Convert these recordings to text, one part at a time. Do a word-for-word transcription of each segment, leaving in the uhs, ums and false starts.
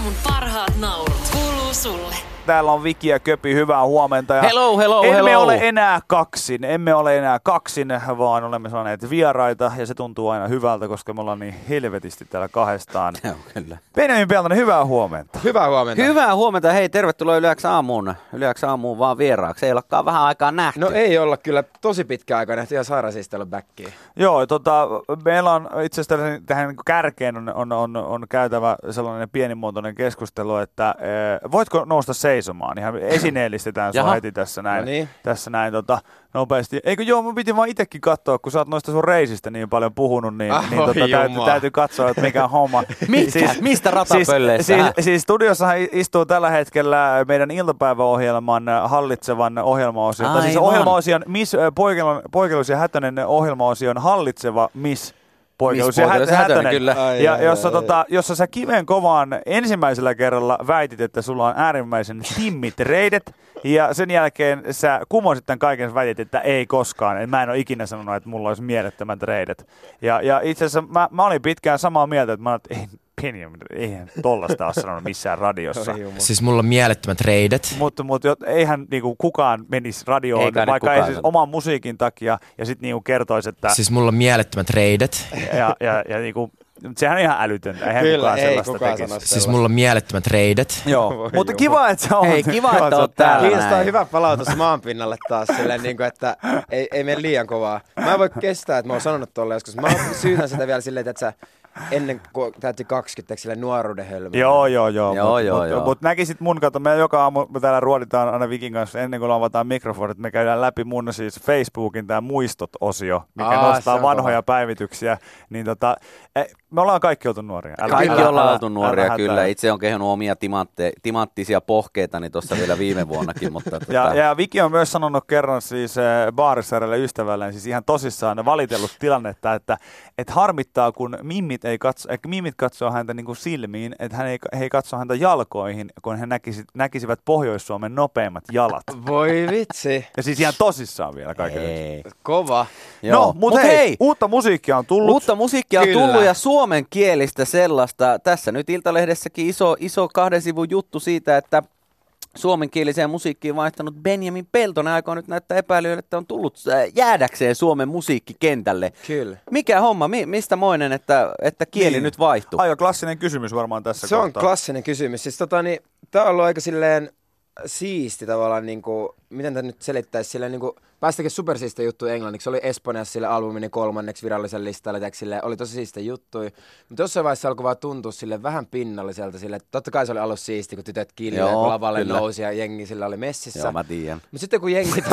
aamun parhaat naurut kuuluu sulle. Täällä on Viki ja Köpi, hyvää huomenta. Ja hello, hello, emme hello. ole enää kaksin, emme ole enää kaksin, vaan olemme saaneet vieraita ja se tuntuu aina hyvältä, koska me ollaan niin helvetisti täällä kahdestaan. Joo, kyllä. Benjamin Peltonen, hyvää huomenta. Hyvää huomenta. Hyvää huomenta, hei, tervetuloa YleX aamuun, YleX aamuun vaan vieraaksi. Ei ollakaan vähän aikaa nähty. No ei olla kyllä, tosi pitkä aikaa nähty ja sairaasistellut backiin. Joo, tota, meillä on itse asiassa tähän kärkeen on, on, on, on käytävä sellainen pienimuotoinen keskustelu, että eh, voitko nousta seisomaan? Ihan esineellistetään sua heti tässä näin, no niin. tässä näin tota, nopeasti. Eikö joo, mun piti vaan itsekin katsoa, kun sä oot noista sun reisistä niin paljon puhunut, niin, ah, niin tota, täytyy, täytyy katsoa, että mikä on homma. Mistä, siis, mistä ratapölleistä? Siis, siis, siis studiossahan istuu tällä hetkellä meidän iltapäiväohjelman hallitsevan ohjelmaosion. Aivan. Siis ohjelmaosion Miss Poikelus ja Hätönen ohjelmaosion hallitseva Miss Poikeus ja Hätönen, hätönen. Kyllä. Ai, ja ai, jossa, ai, tota, ai. jossa sä kiven kovaan ensimmäisellä kerralla väitit, että sulla on äärimmäisen timmit reidet. Ja sen jälkeen sä kumosit tämän kaiken, väitit, että ei koskaan. Mä en ole ikinä sanonut, että mulla olisi mielettömät reidet. Ja, ja itse asiassa mä, mä olin pitkään samaa mieltä, että mä olin, että Benjamin, eihän tollasta ole sanonut missään radiossa. Siis mulla on mielettömät reidet. Mutta mut, eihän niinku kukaan menisi radioon, eikä vaikka ei siis oman musiikin takia, ja sitten niinku kertoisi, että... Siis mulla on mielettömät reidet. Ja, ja, ja niinku... Sehän on ihan älytöntä, eihän Kyllä, kukaan ei, sellaista kukaan tekisi. Siis mulla on mielettömät reidet. Joo, Voi mutta kiva, että sä oot. Hei, kiva, että oot täällä. Kiinnostaa näin. Hyvä palautus maanpinnalle taas silleen, niin kuin, että ei, ei mene liian kovaa. Mä en voi kestää, että mä oon sanonut tolle joskus. Mä syytän sitä vielä silleen, että sä ennen kuin täytti kaksikymmentä, eikö silleen nuoruuden hölmö? Joo, joo, joo. joo, mut, joo, mut, joo. Mut, mut näkisit mun kautta, me joka aamu me täällä ruoditaan aina Vikin kanssa ennen kuin avataan mikrofonit. Me käydään läpi mun siis Facebookin tää muistot-osio, mikä Aa, nostaa vanhoja on. päivityksiä. Niin tota... Me ollaan kaikki oltu nuoria. Älä, kaikki älä, ollaan oltu nuoria, älä, kyllä. Älä. Itse on kehunut omia timantte, timanttisia pohkeitani tuossa vielä viime vuonnakin. Mutta tota... ja, ja Viki on myös sanonut kerran siis Baarissaarelle ystävälleen, siis ihan tosissaan valitellut tilannetta, että et harmittaa, kun mimmit, ei katso, mimmit katsoo häntä niin kuin silmiin, että hän ei, he ei katso häntä jalkoihin, kun he näkisi, näkisivät Pohjois-Suomen nopeimmat jalat. Voi vitsi. Ja siis ihan tosissaan vielä kaikille. Kova. Joo. No, mutta Mut hei, hei, uutta musiikkia on tullut. Uutta musiikkia on kyllä. tullut ja Suomessa. Suomen kielistä sellaista. Tässä nyt Iltalehdessäkin iso, iso kahden sivun juttu siitä, että suomenkieliseen musiikkiin vaihtanut Benjamin Peltonen aikoo nyt näyttää epäilyä, että on tullut jäädäkseen Suomen musiikkikentälle. Kyllä. Mikä homma? Mi- mistä moinen, että, että kieli niin. nyt vaihtuu? Aika klassinen kysymys varmaan tässä Se kohtaa. Se on klassinen kysymys. Siis, tota, niin, tämä on ollut aika silleen siisti tavallaan, niin kuin, miten tämä nyt selittäisi silleen, niin kuin, päästäkin supersiistä juttuja englanniksi. Se oli Espanjassa sille albumin kolmanneksi virallisen listalle. Sille, oli tosi siistä juttuja. Mutta jossain vaiheessa alkoi vaan tuntua sille vähän pinnalliselta. Sille, totta kai se oli alussa siisti, kun tytöt killeen, kun lavalle nousi ja jengi sillä oli messissä. Joo, mä tiedän. Mutta sitten kun jengi,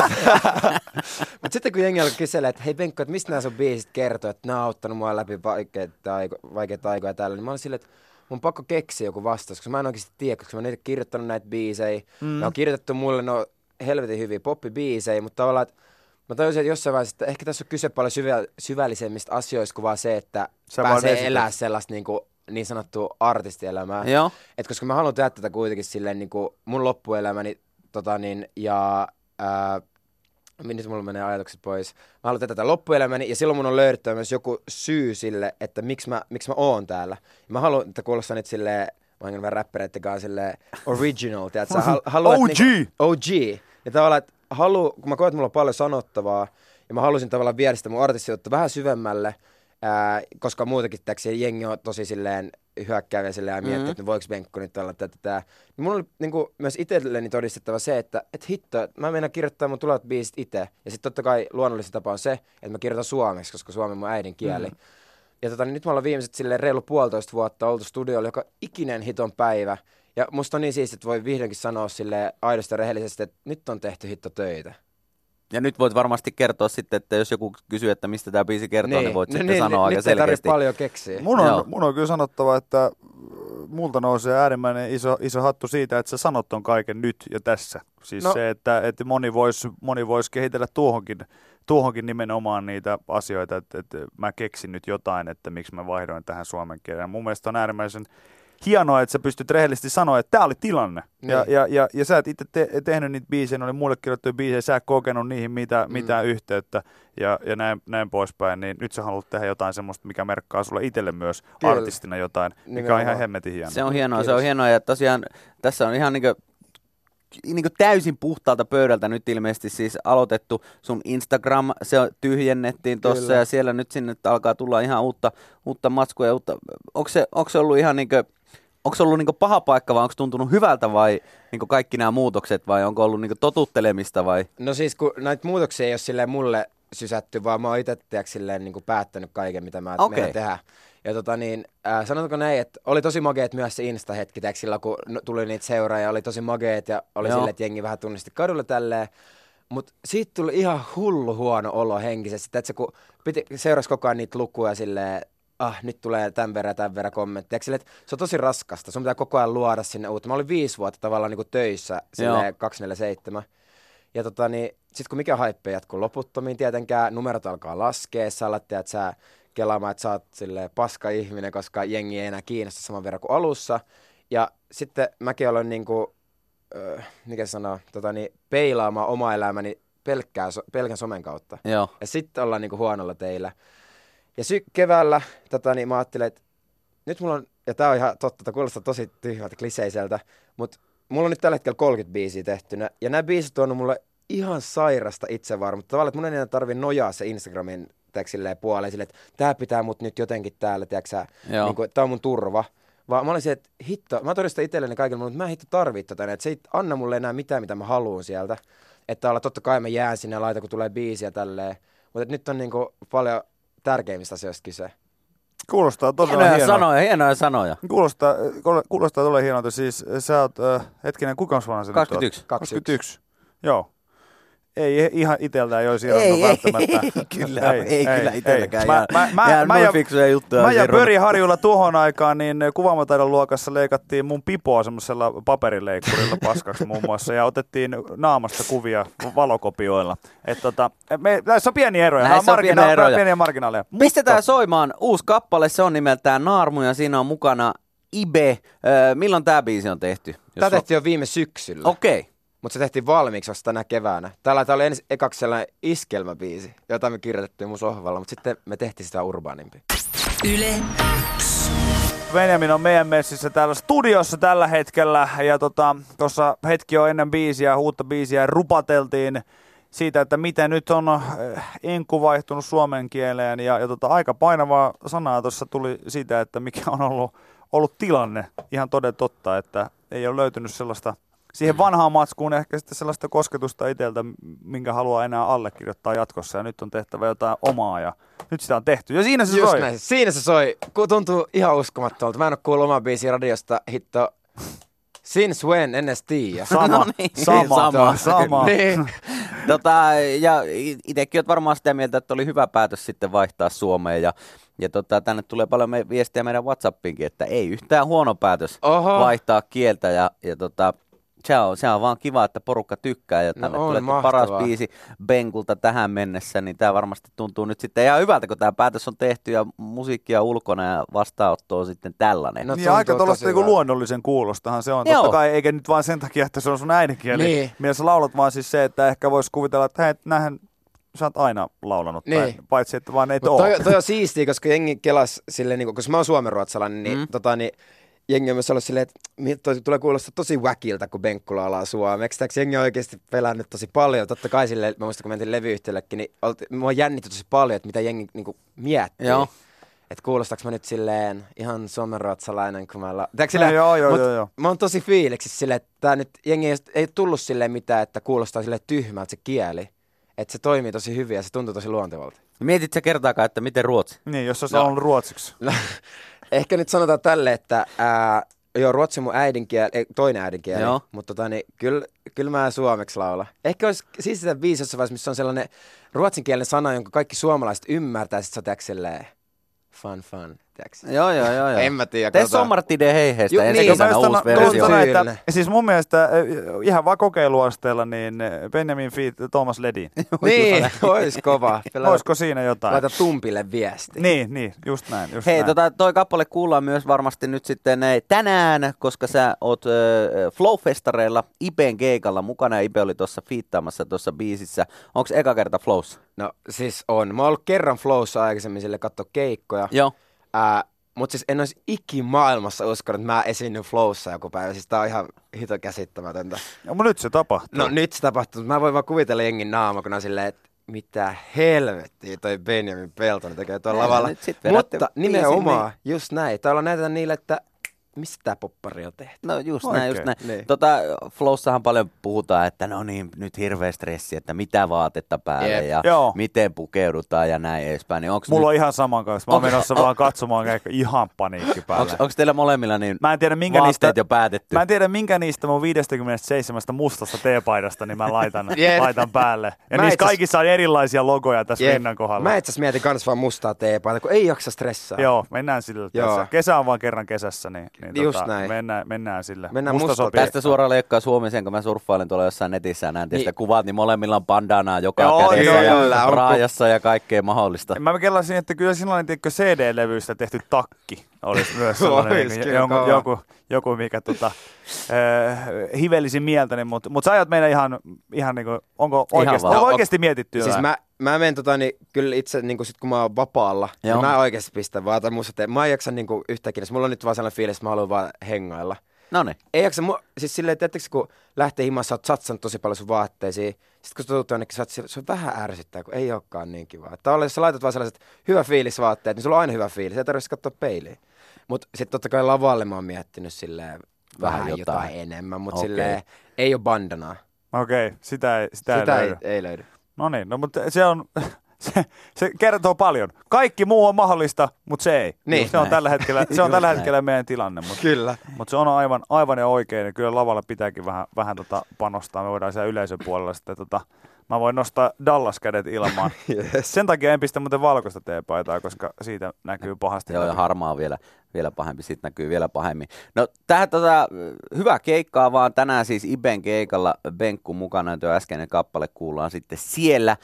Mut sitten, kun jengi alkoi kyselemään, että hei Benkko, että mistä nämä sun biisit kertoo, että nämä on auttanut mua läpi vaikeita aiko- aikoja täällä. Niin mä olin silleen, että mun pakko keksiä joku vastaus, koska mä en oikeasti tiedä, koska mä oon niitä kirjoittanut näitä biisejä. Mm. Ne on kirjoitettu mulle, no helvetin hyviä poppibiisejä, mutta tavallaan, että mä tajusin, että jossain vaiheessa, että ehkä tässä on kyse paljon syvä, syvällisemmistä asioista kuin vaan se, että Sä pääsee elää sellaista niin, kuin, niin sanottua artistielämää. Joo. Et koska mä haluan tehdä tätä kuitenkin silleen niin kuin mun loppuelämäni tota niin, ja... Ää, Nyt mulla menee ajatukset pois. Mä haluan tehdä tätä loppuelämäni ja silloin mun on löydettävä myös joku syy sille, että miksi mä, miksi mä oon täällä. Mä haluan, että kuulostaa nyt silleen, mä oon vähän räppäreitten kanssa silleen original. Tiedätkö, hal, haluat, O G! Niin, O G! Ja tavallaan, että halu, kun mä koen, että mulla on paljon sanottavaa ja mä halusin tavallaan viedä sitä mun artistiutta vähän syvemmälle, ää, koska muutenkin täksi jengi on tosi silleen hyökkääviä silleen ja miettii, mm-hmm. että voiko Benkko nyt olla tätä tää. Niin mulla oli niin kuin, myös itselleni todistettava se, että et hitto, mä menen kirjoittaa mun tulevat biisit itse. Ja sitten totta kai luonnollisin tapa on se, että mä kirjoitan suomeksi, koska suomi on mun äidinkieli. Mm-hmm. Ja tota, niin nyt mä ollaan viimeiset silleen reilu puolitoista vuotta oltu studiolla, joka ikinen hiton päivä. Ja musta on niin siistiä, että voi vihdoinkin sanoa silleen aidosta rehellisesti, että nyt on tehty hitto töitä. Ja nyt voit varmasti kertoa sitten, että jos joku kysyy, että mistä tämä biisi kertoo, niin, niin voit no, sitten niin, sanoa niin, aika selkeästi. Nyt ei tarvitse paljon keksiä. Mun on, mun on kyllä sanottava, että multa nousee äärimmäinen iso, iso hattu siitä, että sä sanot ton kaiken nyt ja tässä. Siis no. se, että, että moni voisi moni vois kehitellä tuohonkin, tuohonkin nimenomaan niitä asioita, että, että mä keksin nyt jotain, että miksi mä vaihdoin tähän suomen kieleen. Mun mielestä on äärimmäisen hienoa, että sä pystyt rehellisesti sanoa, että tää oli tilanne. Niin. Ja, ja, ja, ja sä et itse te- tehnyt niitä biisejä, ne oli mulle kirjoittuja biisejä, sä et kokenut niihin mitä, mm. mitään yhteyttä ja, ja näin, näin poispäin. Niin nyt sä haluat tehdä jotain semmoista, mikä merkkaa sulle itselle myös Tiel. artistina jotain, mikä Nimenomaan. on ihan hemmetin hienoa. Se on hienoa, se on hienoa ja tosiaan tässä on ihan niinku... Niin kuin täysin puhtaalta pöydältä nyt ilmeisesti siis aloitettu sun Instagram, se tyhjennettiin tuossa ja siellä nyt sinne alkaa tulla ihan uutta, uutta matskua ja uutta, onko se, onko se ollut ihan niin kuin, onko se ollut niin kuin paha paikka vai onko tuntunut hyvältä vai niin kuin kaikki nämä muutokset vai onko ollut niin kuin totuttelemista vai? No siis kun näitä muutoksia ei ole silleen mulle sysätty, vaan mä oon itse silleen niin kuin päättänyt kaiken mitä mä okay. menen tehdä. Ja tota niin, äh, sanotaanko näin, että oli tosi mageet myös se Insta-hetki, teekö silloin kun tuli niitä seuraajia, oli tosi mageet ja oli silleen, että jengi vähän tunnisti kadulla tälleen. Mutta siitä tuli ihan hullu huono olo henkisesti, että se kun piti, seurasi koko ajan niitä lukuja silleen, ah nyt tulee tämän verran tämän verran kommenttia, silleen, että se on tosi raskasta, sun pitää koko ajan luoda sinne uutta. Mä olin viisi vuotta tavallaan niinku töissä, silleen kaksikymmentäneljä seitsemän. Ja tota niin, sit kun mikä haippe jatkuu loputtomiin tietenkään, numerot alkaa laskea, sä alat teet, sä kelaamaan, että sä oot silleen paska ihminen, koska jengi ei enää kiinnosta saman verran kuin alussa. Ja sitten mäkin aloin niinku, äh, mikä se sanoo, tota niin, peilaamaan oma elämäni pelkkää, pelkän somen kautta. Joo. Ja sitten ollaan niinku huonolla teillä. Ja sy- keväällä tota niin, mä ajattelin, että nyt mulla on, ja tää on ihan totta, että kuulostaa tosi tyhmältä kliseiseltä, mutta mulla on nyt tällä hetkellä kolmekymmentä biisiä tehtynä. Ja nämä biisit on ollut mulle ihan sairasta itsevarmuutta. Tavallaan, että mun ei enää tarvi nojaa se Instagramin silleen puoleen silleen, että tää pitää mut nyt jotenkin täällä, tiiäksä, niinku, tää on mun turva. Vaan mä olin silleen, että hitto, mä todistan itselleni kaikille, mutta mä en hitto tarvii tota, että se ei anna mulle enää mitään, mitä mä haluun sieltä. Että olla totta kai mä jään sinne ja laita, kun tulee biisiä tälleen. Mutta nyt on niinku paljon tärkeimmistä asioista kyse. Kuulostaa todella hienoja. Hienoja sanoja, hienoja sanoja. Kuulostaa, kuulostaa todella hienolta. Siis sä oot, äh, hetkinen, kuinka vanha sä kaksikymmentäyksi. nyt oot? kaksikymmentäyksi. kaksikymmentäyksi. Joo. Ei ihan iteltään jo siinä ei, välttämättä. Ei, kyllä, ei, ei, ei kyllä itelläkään. Mä, mä, mä, mä ja, ja Pöri Harjulla tuohon aikaan niin kuvaamataidon luokassa leikattiin mun pipoa semmoisella paperileikkurilla paskaksi muun muassa ja otettiin naamasta kuvia valokopioilla. Et tota, me, tässä on pieniä eroja. Näissä on margina- pieniä eroja. Pieniä marginaaleja. Pistetään soimaan uusi kappale, se on nimeltään Naarmuja, siinä on mukana Ibe. Öö, milloin tää biisi on tehty? Tää tehtiin jo viime syksyllä. Okei. Okay. Mutta se tehtiin valmiiksi vasta tänä keväänä. Täällä oli ensin ekaksi sellainen iskelmäbiisi, jota me kirjoitettiin mun sohvalla, mutta sitten me tehtiin sitä urbaanimpi. YleX. Benjamin on meidän messissä täällä studiossa tällä hetkellä. Ja tuossa tota, hetki jo ennen biisiä, uutta biisiä, rupateltiin siitä, että miten nyt on enku vaihtunut suomen kieleen. Ja, ja tota, aika painavaa sanaa tuossa tuli siitä, että mikä on ollut, ollut tilanne. Ihan toden totta, että ei ole löytynyt sellaista... Siihen vanhaan matskuun ehkä sitten sellaista kosketusta itseltä, minkä haluaa enää allekirjoittaa jatkossa. Ja nyt on tehtävä jotain omaa ja nyt sitä on tehty. Ja siinä se Just soi. Näin. Siinä se soi. Tuntuu ihan uskomattomalta. Mä en ole kuullut omaa biisiä radiosta. Hitto. Since when? En edes tiiä. Sama. Sama. Sama. Sama. Niin. Tota, ja itsekin olet varmaan sitä mieltä, että oli hyvä päätös sitten vaihtaa Suomeen. Ja, ja tota, tänne tulee paljon me- viestiä meidän WhatsAppiinkin, että ei yhtään huono päätös Oho. vaihtaa kieltä. Ja, ja tota... Se on, se on vaan kiva, että porukka tykkää ja tänne no tulee paras biisi Benkulta tähän mennessä, niin tämä varmasti tuntuu nyt sitten ihan hyvältä, kun tämä päätös on tehty ja musiikkia ulkona ja vastaanotto on sitten tällainen. No, ja aika tuollaista niinku luonnollisen kuulostahan se on, Joo. totta kai eikä nyt vain sen takia, että se on sun äidinkieli, niin. millä sä laulat, vaan siis se, että ehkä voisi kuvitella, että hei, näähän sä oot aina laulanut, niin. tai, paitsi että vaan ei ole. Toi, toi on siistiä, koska jengi kelas silleen, niin, koska mä oon suomenruotsalainen, niin mm. tota niin... Jengi on myös ollut silleen, että tulee kuulostaa tosi väkiltä, kun Benkkula alaa suomeksi. Täks jengi on oikeasti pelännyt tosi paljon. Totta kai silleen, mä muistan, kun mentiin levyyhtiöllekin, niin mua jännitti tosi paljon, että mitä jengi niinku miettii. Joo. Että kuulostaks mä nyt silleen ihan suomenruotsalainen, kun mä la... Täks silleen, no, joo, joo, mut joo, joo. mä oon tosi fiiliksissä silleen, että tää nyt jengi ei, ei tullut silleen mitään, että kuulostaa silleen tyhmältä se kieli. Että se toimii tosi hyvin ja se tuntuu tosi luontevalta. Mietit sä kertaakaan, että miten ruotsi? Niin, jos sä on no. ruotsiksi. Ehkä nyt sanotaan tälle, että ää, joo, ruotsi on mun äidinkieli, ei, toinen äidinkieli, joo. mutta tota, niin, kyllä kyl mä suomeksi laula. Ehkä olisi siis sitä biisi jossain vaiheessa, missä on sellainen ruotsinkielinen sana, jonka kaikki suomalaiset ymmärtää, sit sä teet silleen, fun fun. yrittäjäksi. Joo, joo, joo. En mä tiedä. Tee sommartide heiheistä ensi niin. kesänä uusi versio. Näitä, siis mun mielestä ihan vaan kokeiluasteella niin Benjamin Feet, Thomas Ledin. Niin, ois kova. Oisko siinä jotain? Laita Tumpille viesti. Niin, niin, just näin. Just Hei, näin. Tota, toi kappale kuullaan myös varmasti nyt sitten tänään, koska sä oot äh, Flowfestareilla Iben keikalla mukana ja Ibe oli tuossa fiittaamassa tuossa biisissä. Onko eka kerta Flowssa? No siis on. Mä oon ollut kerran Flowssa aikaisemmin sille katsoa keikkoja. Joo. Ää, mut siis en olisi ikimaailmassa uskonut, että mä esiinnyn Flowssa joku päivä. Siis tää on ihan hito käsittämätöntä. No nyt se tapahtuu. No nyt se tapahtuu. Mä voin vaan kuvitella jengin naama, kun on silleen, että mitä helvettiä toi Benjamin Peltonen tekee tuolla lavalla. Mutta nimenomaan, niin. just näin. Täällä näytetään niille, että mistä tämä poppari on tehty? No just Oikein. näin, just näin. Niin. Tota, Flowssahan paljon puhutaan, että no niin, nyt hirveä stressi, että mitä vaatetta päälle yep. ja Joo. miten pukeudutaan ja näin edespäin. Niin onks Mulla nyt... on ihan saman kanssa. Mä oon menossa vaan katsomaan ihan paniikki päälle. Onko teillä molemmilla niin mä en tiedä, minkä niistä, jo päätetty? Mä en tiedä, minkä niistä mun viisikymmentäseitsemän mustasta teepaidasta niin mä laitan, yep. laitan päälle. Ja mä niissä itseasi... kaikissa on erilaisia logoja tässä yep. rinnan kohdalla. Mä itse asiassa mietin kans vaan mustaa teepaita, kun ei jaksa stressaa. Joo, mennään sillä tässä. Kesä on vaan kerran kesässä, niin... niin Niin Just tota, näin. Mennään, mennään sillä. Mennään musta musta tästä suoraan leikkaa Suomiseen, kun mä surffailen tuolla jossain netissä ja näen teistä niin. kuvat, niin molemmilla on bandanaa joka joo, kädessä joo, ja joo, raajassa onko... ja kaikkea mahdollista. Mä kellasin, että kyllä silloin tiedätkö C D-levyistä tehty takki olisi myös sellainen, joku, joku, joku mikä tota, äh, hivelisi mieltäni, mutta mut sä ajat meidän ihan, ihan niinku, onko oikeasti, ihan onko oikeasti mietittyä? Siis mä, mä menen tota, niin, kyllä itse, niin sit kun mä oon vapaalla, niin mä oikeasti pistän vaan, tai musta teen, mä en jaksa niin yhtäkkiä, mulla on nyt vaan sellainen fiilis, että mä haluan vaan hengailla. No niin. Ei jaksa, mu- siis silleen, tiettekö kun lähtee himaan, sä oot satsannut tosi paljon sun vaatteisiin, sit kun sä tulet jonnekin, sä oot sille, se on vähän ärsyttää, kun ei olekaan niin kivaa. Tavallaan jos sä laitat vaan sellaiset hyvä fiilis vaatteet, niin sulla on aina hyvä fiilis, ei tarvitse katsoa peiliin. Mutta sitten totta kai lavalle mä oon miettinyt silleen vähän, vähän jotain. jotain enemmän, mutta okay. silleen ei ole bandanaa. Okei, okay. sitä ei, sitä sitä ei löydy. Ei, ei löydy. No niin, no mutta se on... Se, se kertoo paljon. Kaikki muu on mahdollista, mutta se ei. Niin. Se on tällä hetkellä, se on tällä hetkellä meidän tilanne. Mutta, kyllä. Mutta se on aivan, aivan ja oikein. Ja kyllä lavalla pitääkin vähän, vähän tota panostaa. Me voidaan siellä yleisön puolella sitten... Tota, mä voin nostaa Dallas-kädet ilmaan. yes. Sen takia en pistä muuten valkoista teepaitaa, koska siitä näkyy pahasti. Joo, ja harmaa on vielä, vielä pahempi. Siitä näkyy vielä pahemmin. No, tähän tota, hyvä keikkaa vaan. Tänään siis Iben keikalla Benkku mukana. Tuo äskeinen kappale kuullaan sitten siellä.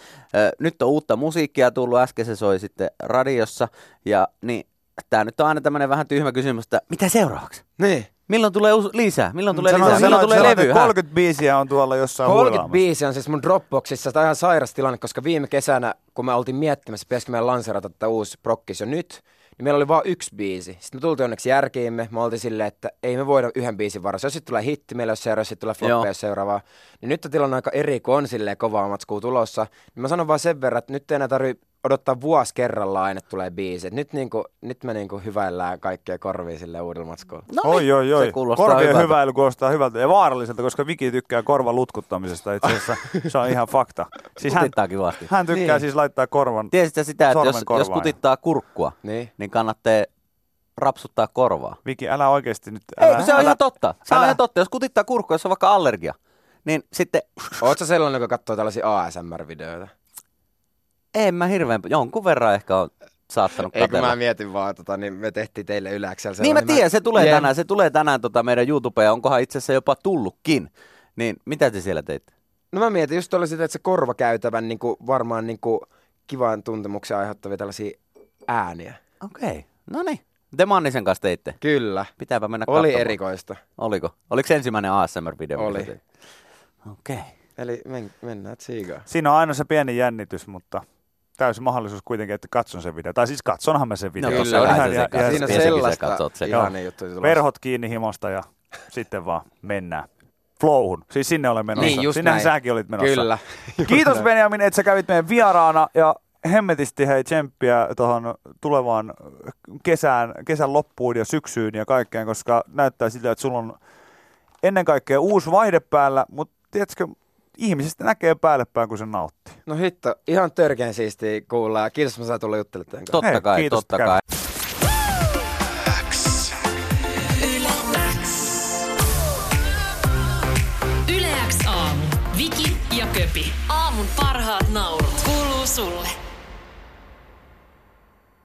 Nyt on uutta musiikkia tullut. Äsken se soi sitten radiossa. Ja niin, tää nyt on aina tämmönen vähän tyhmä kysymys, että mitä seuraavaksi? Niin. Milloin tulee us- lisää? Milloin tulee lisää? Milloin tulee levy? kolmekymmentä biisiä on tuolla jossain kolmekymmentä huilaamassa. kolmekymmentä biisiä on siis mun Dropboxissa. Tämä on ihan sairas tilanne, koska viime kesänä, kun me oltiin miettimässä, pitäisikö meidän lanseerata tätä uusi prokkis jo nyt, niin meillä oli vaan yksi biisi. Sitten me tultiin onneksi järkiimme. Me oltiin silleen, että ei me voida yhden biisin varassa. Jos sitten tulee hitti, meillä ei ole seuraa, jos sitten tulee floppeja, jos seuraavaa. Niin nyt on tilanne aika eri, kun on silleen kovaa matskua tulossa. Niin mä sanon vaan sen verran, että nyt ei enää tarvitse odottaa vuosi kerrallaan aina, että tulee biisi. Nyt, niinku, nyt me niinku hyväillään kaikkea korviin sille uudella matskulla. No, oi, oi, oi. Korvien hyväily kuulostaa hyvältä ja vaaralliselta, koska Viki tykkää korvan lutkuttamisesta. Itse asiassa se on ihan fakta. Siis hän, hän tykkää niin. siis laittaa korvan. Tiesitkö sitä, että jos, jos kutittaa kurkkua, niin, niin kannattaa rapsuttaa korvaa? Viki, älä oikeasti nyt... Älä, Ei, se on älä, ihan totta. Se älä. on ihan totta. Jos kutittaa kurkkua, jos on vaikka allergia, niin sitten... Ootko sellainen, joka katsoo tällaisia A S M R-videoita? En mä hirveän, jonkun verran ehkä on saattanut katella. Eikö mä mietin vaan, tota, niin me tehtiin teille YleX:llä. Niin mä tiedän, niin mä... se tulee yeah. tänään, se tulee tänään tota meidän YouTubeen, onkohan itse asiassa jopa tullutkin. Niin mitä te siellä teitte? No mä mietin just tuolla sitä, että se korvakäytävän niin kuin, varmaan niin kuin, kivan tuntemuksen aiheuttavia tällaisia ääniä. Okei, okay. no niin. Te Mannisen kanssa teitte? Kyllä. Pitääpä mennä katsomaan. Oli erikoista. Oliko? Oliko se ensimmäinen A S M R-video? Oli. Okei. Okay. Eli men- mennään siikaa. Siinä on aina se pieni jännitys, mutta... Täysi mahdollisuus kuitenkin, että katson sen video. Tai siis katsonhan mä sen video. No, kyllä, on ihan se, ja, siinä ja sellaista se ihanen juttu. Verhot kiinni himosta ja sitten vaan mennään. Flowhun. Siis sinne olen menossa. Niin, Sinnehän näin. säkin olit menossa. Kyllä. Kiitos Benjamin, että sä kävit meidän vieraana ja hemmetisti hei tsemppiä tuohon tulevaan kesään, kesän loppuun ja syksyyn ja kaikkeen, koska näyttää siltä, että sulla on ennen kaikkea uusi vaihde päällä, mutta tiedätkö, ihmisistä näkee päälle päin, kun se nauttii. No hitto, ihan törkeän siistiä kuulla. Kiitos, että mä sain tulla juttelemaan teidän kanssa. Totta kai, Hei, kiitos, totta kai. YleX aamu. Viki ja Köpi. Aamun parhaat naurut kuuluu sulle.